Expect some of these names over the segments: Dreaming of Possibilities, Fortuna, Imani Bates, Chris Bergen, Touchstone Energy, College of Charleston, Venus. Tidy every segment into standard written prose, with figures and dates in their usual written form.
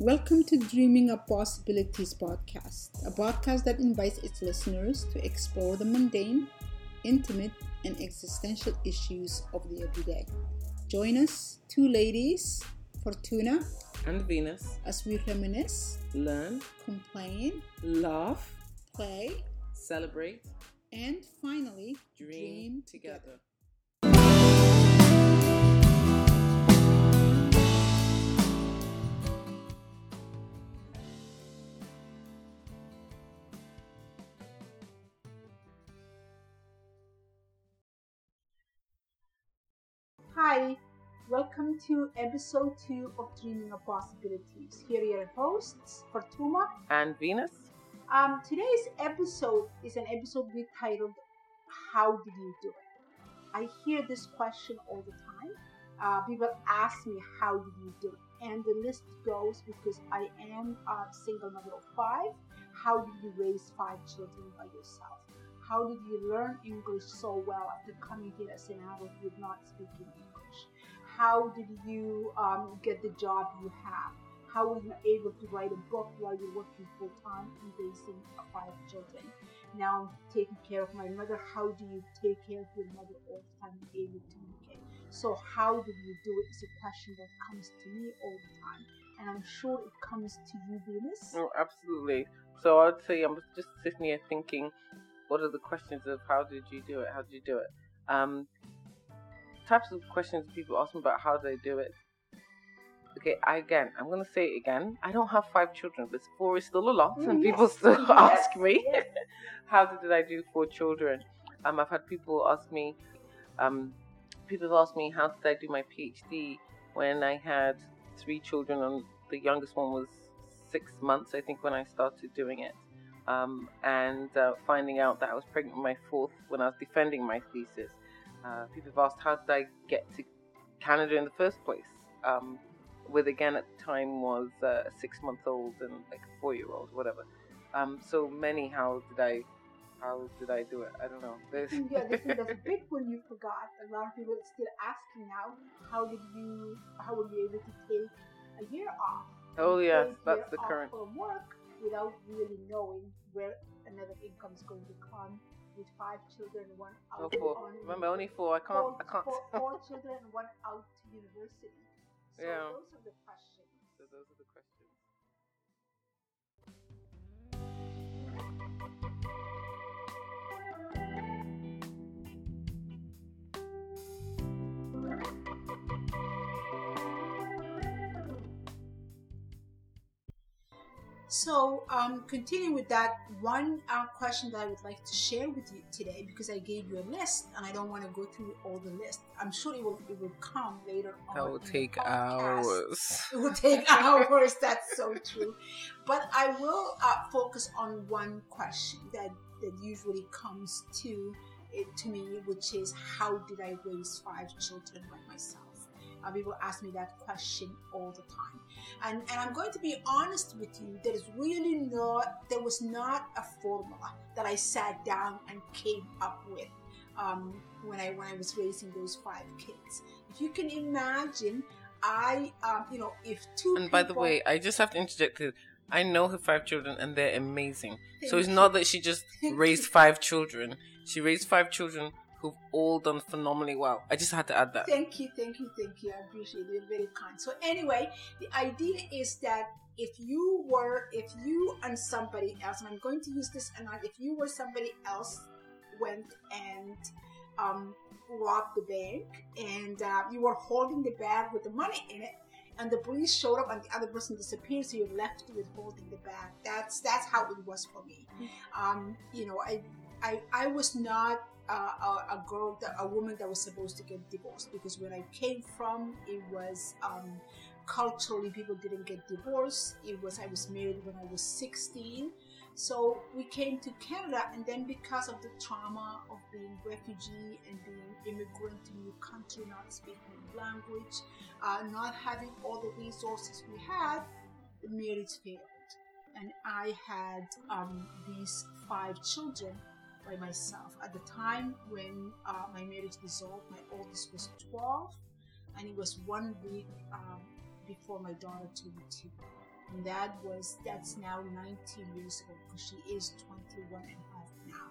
Welcome to Dreaming of Possibilities podcast, a podcast that invites its listeners to explore the mundane, intimate, and existential issues of the everyday. Join us, two ladies, Fortuna and Venus, as we reminisce, learn, complain, laugh, play, celebrate, and finally, dream together. Hi, welcome to episode 2 of Dreaming of Possibilities. Here are your hosts, Fortuna and Venus. Today's episode is an episode we titled, How Did You Do It? I hear this question all the time. People ask me, how did you do it? And the list goes because I am a single mother of 5. How did you raise 5 children by yourself? How did you learn English so well after coming here as an adult with not speaking English? How did you get the job you have? How were you able to write a book while you're working full time and raising 5 children? Now I'm taking care of my mother. How do you take care of your mother all the time and able to make it? So how did you do it is a question that comes to me all the time. And I'm sure it comes to you, Venus. Oh, absolutely. So I'd say I'm just sitting here thinking, what are the questions of how did you do it? How did you do it? Types of questions people ask me about how they do it. Okay, I'm going to say it again. I don't have 5 children, but 4 is still a lot, and people still ask me, how did I do 4 children? I've had people ask me, how did I do my PhD when I had 3 children, and the youngest one was 6 months, I think, when I started doing it. And finding out that I was pregnant with my 4th when I was defending my thesis. People have asked, how did I get to Canada in the first place? At the time, was a 6-month-old and like a 4-year-old, whatever. So many, how did I do it? I don't know. There's a big one you forgot. A lot of people are still asking now, how were you able to take a year off? Oh, yes, that's the current. Without really knowing where another income is going to come, with 5 children, 1 out. Oh, 4. Remember, only 4. I can't. 4 children, 1 out to university. So those are the questions. So, continue with that one question that I would like to share with you today, because I gave you a list and I don't want to go through all the list. I'm sure it will come later on. That will take hours. It will take hours. That's so true. But I will focus on one question that usually comes to me, which is, how did I raise 5 children by myself? People ask me that question all the time, and I'm going to be honest with you. There was not a formula that I sat down and came up with when I was raising those 5 kids. If you can imagine, if 2 and people, by the way, I just have to interject here. I know her 5 children, and they're amazing. So it's not that she just raised 5 children. She raised 5 children who've all done phenomenally well. I just had to add that. Thank you. I appreciate it. You're very kind. So anyway, the idea is that if you and somebody else, and I'm going to use this analogy, if you or somebody else went and robbed the bank, and you were holding the bag with the money in it, and the police showed up and the other person disappeared, so you're left with holding the bag. That's how it was for me. I was not a woman that was supposed to get divorced, because where I came from, it was culturally people didn't get divorced. I was married when I was 16, so we came to Canada, and then because of the trauma of being refugee and being immigrant to a new country, not speaking the language, not having all the resources we had, the marriage failed, and I had these 5 children by myself. At the time when my marriage dissolved, my oldest was 12, and it was 1 week before my daughter turned 2. and that's now 19 years old, because she is 21 and a half now.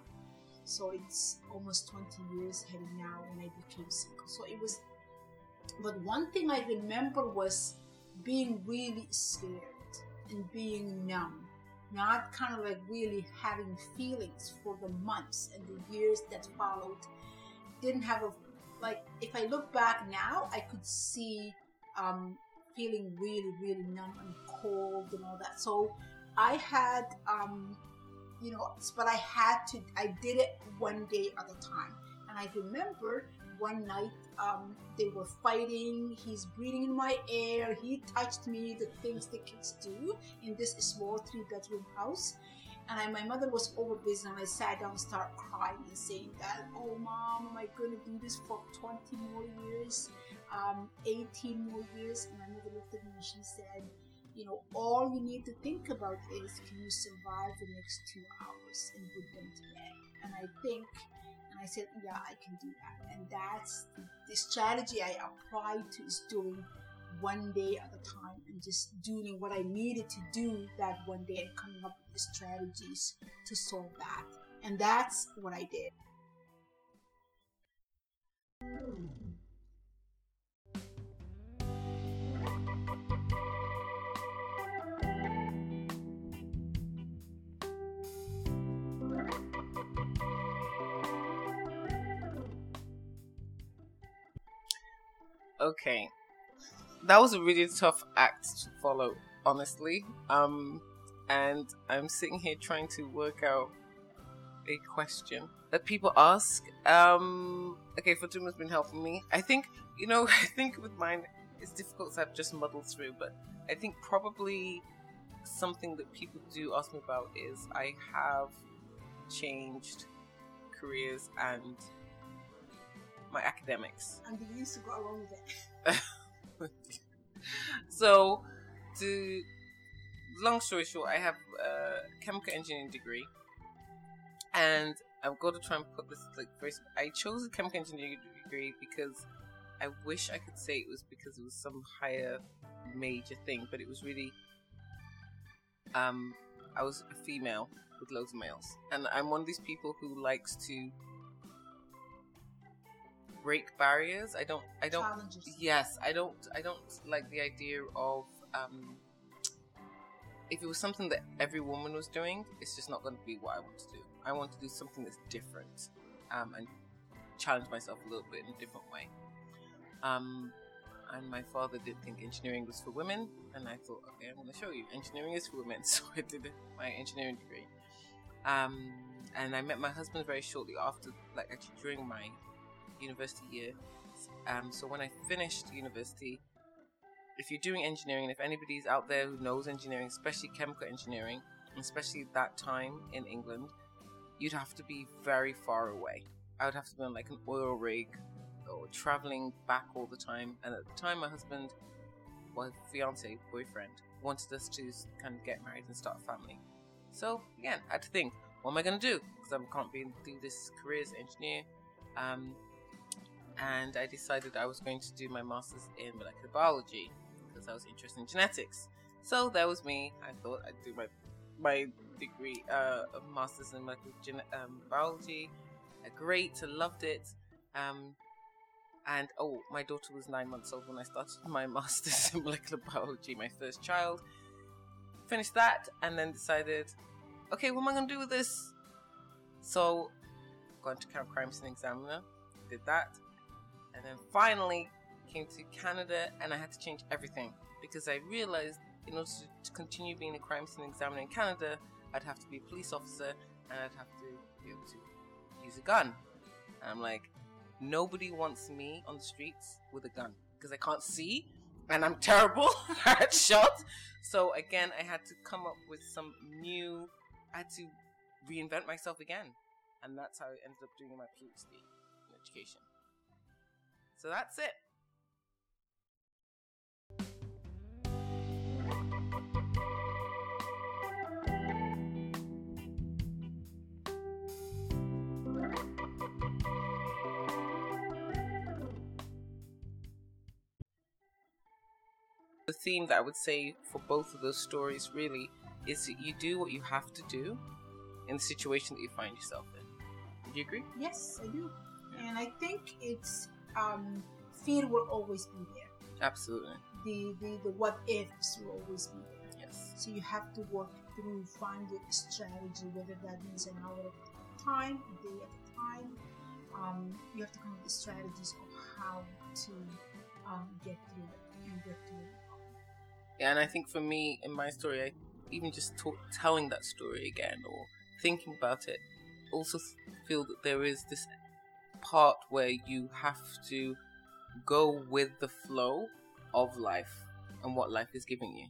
So it's almost 20 years heading now when I became single. So it was, but one thing I remember was being really scared and being numb, not kind of like really having feelings for the months and the years that followed. Didn't have a, like, if I look back now, I could see feeling really, really numb and cold and all that. So I had, but I did it one day at a time. And I remember one night they were fighting, he's breathing in my air, he touched me, the things the kids do in this small 3-bedroom house. And my mother was over busy, and I sat down and started crying and saying that, oh mom, am I going to do this for 20 more years, 18 more years? And my mother looked at me and she said, all you need to think about is, can you survive the next 2 hours and put them to bed? And I said, yeah, I can do that. And that's the strategy I applied to, is doing one day at a time and just doing what I needed to do that one day and coming up with the strategies to solve that. And that's what I did. Okay, that was a really tough act to follow, honestly, and I'm sitting here trying to work out a question that people ask. Okay, Fortuna's been helping me. I think with mine, it's difficult to have just muddled through, but I think probably something that people do ask me about is, I have changed careers and my academics. And they used to go along with it. So, long story short, I have a chemical engineering degree, and I've got to try and put this, like, first. I chose a chemical engineering degree because I wish I could say it was because it was some higher major thing, but it was really, I was a female with loads of males, and I'm one of these people who likes to break barriers. I don't challenges. Yes, I don't like the idea of if it was something that every woman was doing, it's just not going to be what I want to do. I want to do something that's different, and challenge myself a little bit in a different way. And my father did think engineering was for women, and I thought, okay, I'm going to show you, engineering is for women. So I did my engineering degree, and I met my husband very shortly after, like actually during my university year. So when I finished university, if you're doing engineering, if anybody's out there who knows engineering, especially chemical engineering, and especially at that time in England, you'd have to be very far away. I would have to be on like an oil rig or traveling back all the time. And at the time, my husband, well, fiance, boyfriend, wanted us to kind of get married and start a family. So again, I had to think, what am I going to do? Because I can't do this career as an engineer. And I decided I was going to do my master's in molecular biology because I was interested in genetics. So that was me. I thought I'd do my degree, master's in molecular biology. Great, I loved it. And my daughter was 9 months old when I started my master's in molecular biology, my first child. Finished that, and then decided, okay, what am I going to do with this? So, got into crime scene examiner, did that. And then finally came to Canada, and I had to change everything because I realized in order to continue being a crime scene examiner in Canada, I'd have to be a police officer and I'd have to be able to use a gun. And I'm like, nobody wants me on the streets with a gun because I can't see and I'm terrible at shots. So again, I had to come up with I had to reinvent myself again. And that's how I ended up doing my PhD in education. So that's it. The theme that I would say for both of those stories really is that you do what you have to do in the situation that you find yourself in. Do you agree? Yes, I do. Yeah. And I think it's fear will always be there. Absolutely. The what ifs will always be there. Yes. So you have to work through, find the strategy, whether that means an hour at a time, a day at a time. You have to come up with strategies of how to get through it and get through it. Yeah, and I think for me, in my story, I even just telling that story again or thinking about it, also feel that there is this part where you have to go with the flow of life and what life is giving you.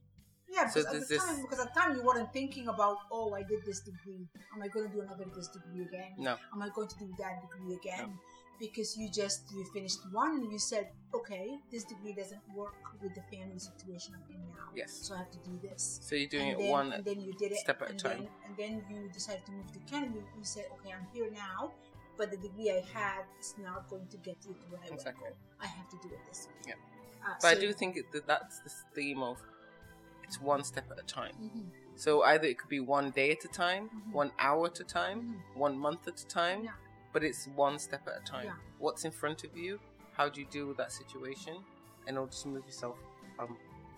Yeah, because, so at the time you weren't thinking about, oh, I did this degree. Am I going to do another this degree again? No. Am I going to do that degree again? No. Because you finished one and you said, okay, this degree doesn't work with the family situation I'm in now. Yes. So I have to do this. So you're doing it one step at a time. And then you decide to move to Canada. You say, okay, I'm here now, but the degree I had is not going to get you to where I want. I have to do it this way. Yeah. But I do think that that's the theme of, it's one step at a time. Mm-hmm. So either it could be one day at a time, mm-hmm. 1 hour at a time, mm-hmm. 1 month at a time, yeah. But it's one step at a time. Yeah. What's in front of you? How do you deal with that situation in order to move yourself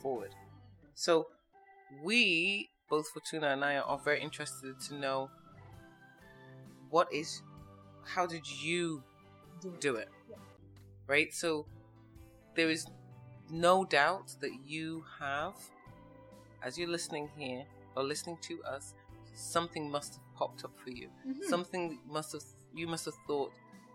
forward? So we, both Fortuna and I, are very interested to know how did you do it? Yeah. Right? So there is no doubt that you have, as you're listening here, or listening to us, something must have popped up for you. Mm-hmm. You must have thought,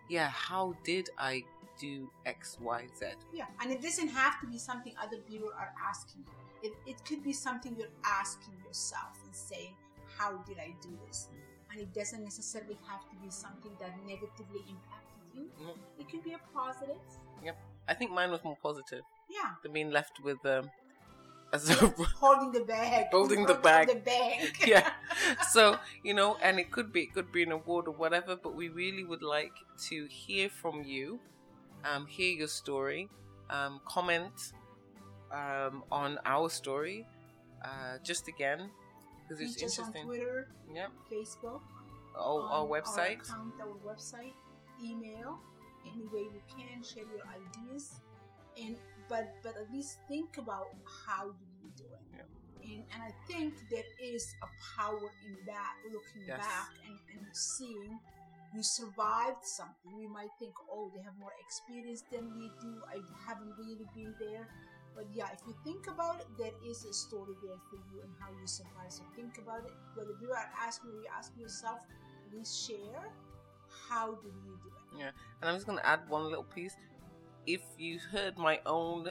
yeah, how did I do X, Y, Z? Yeah, and it doesn't have to be something other people are asking you. It could be something you're asking yourself and saying, how did I do this? And it doesn't necessarily have to be something that negatively impacted you. Mm-hmm. It could be a positive. Yep. I think mine was more positive. Yeah. Than being left with... Holding the bag. Yeah. So, and it could be an award or whatever, but we really would like to hear from you, hear your story, comment on our story, just again, because it's interesting. On Twitter, yep. Facebook, our website. Our website, email, any way you can, share your ideas, and But at least think about how do you do it. Yeah. And I think there is a power in that, looking back and seeing you survived something. We might think, oh, they have more experience than we do. I haven't really been there. But yeah, if you think about it, there is a story there for you and how you survived. So think about it. Whether you are asking or you ask yourself, please share, how did you do it? Yeah, and I'm just going to add one little piece. If you heard my own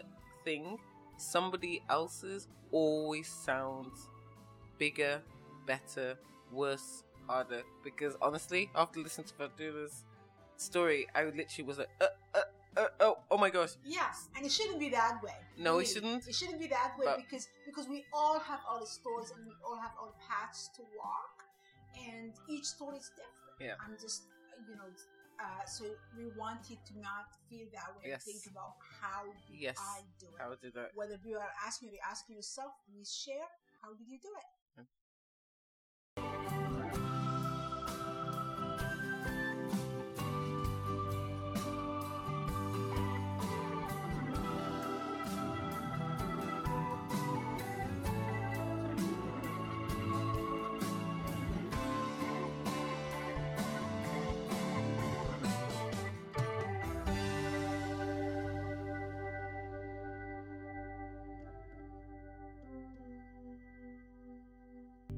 thing, somebody else's always sounds bigger, better, worse, harder. Because honestly, after listening to Fortuna's story, I literally was like, oh my gosh. Yes, and it shouldn't be that way. No, really. It shouldn't. It shouldn't be that way because we all have our stories and we all have our paths to walk, and each story is different. Yeah. I'm just, so we want you to not feel that way. Yes. Think about how did I do it? Whether you are asking yourself, please share, how did you do it?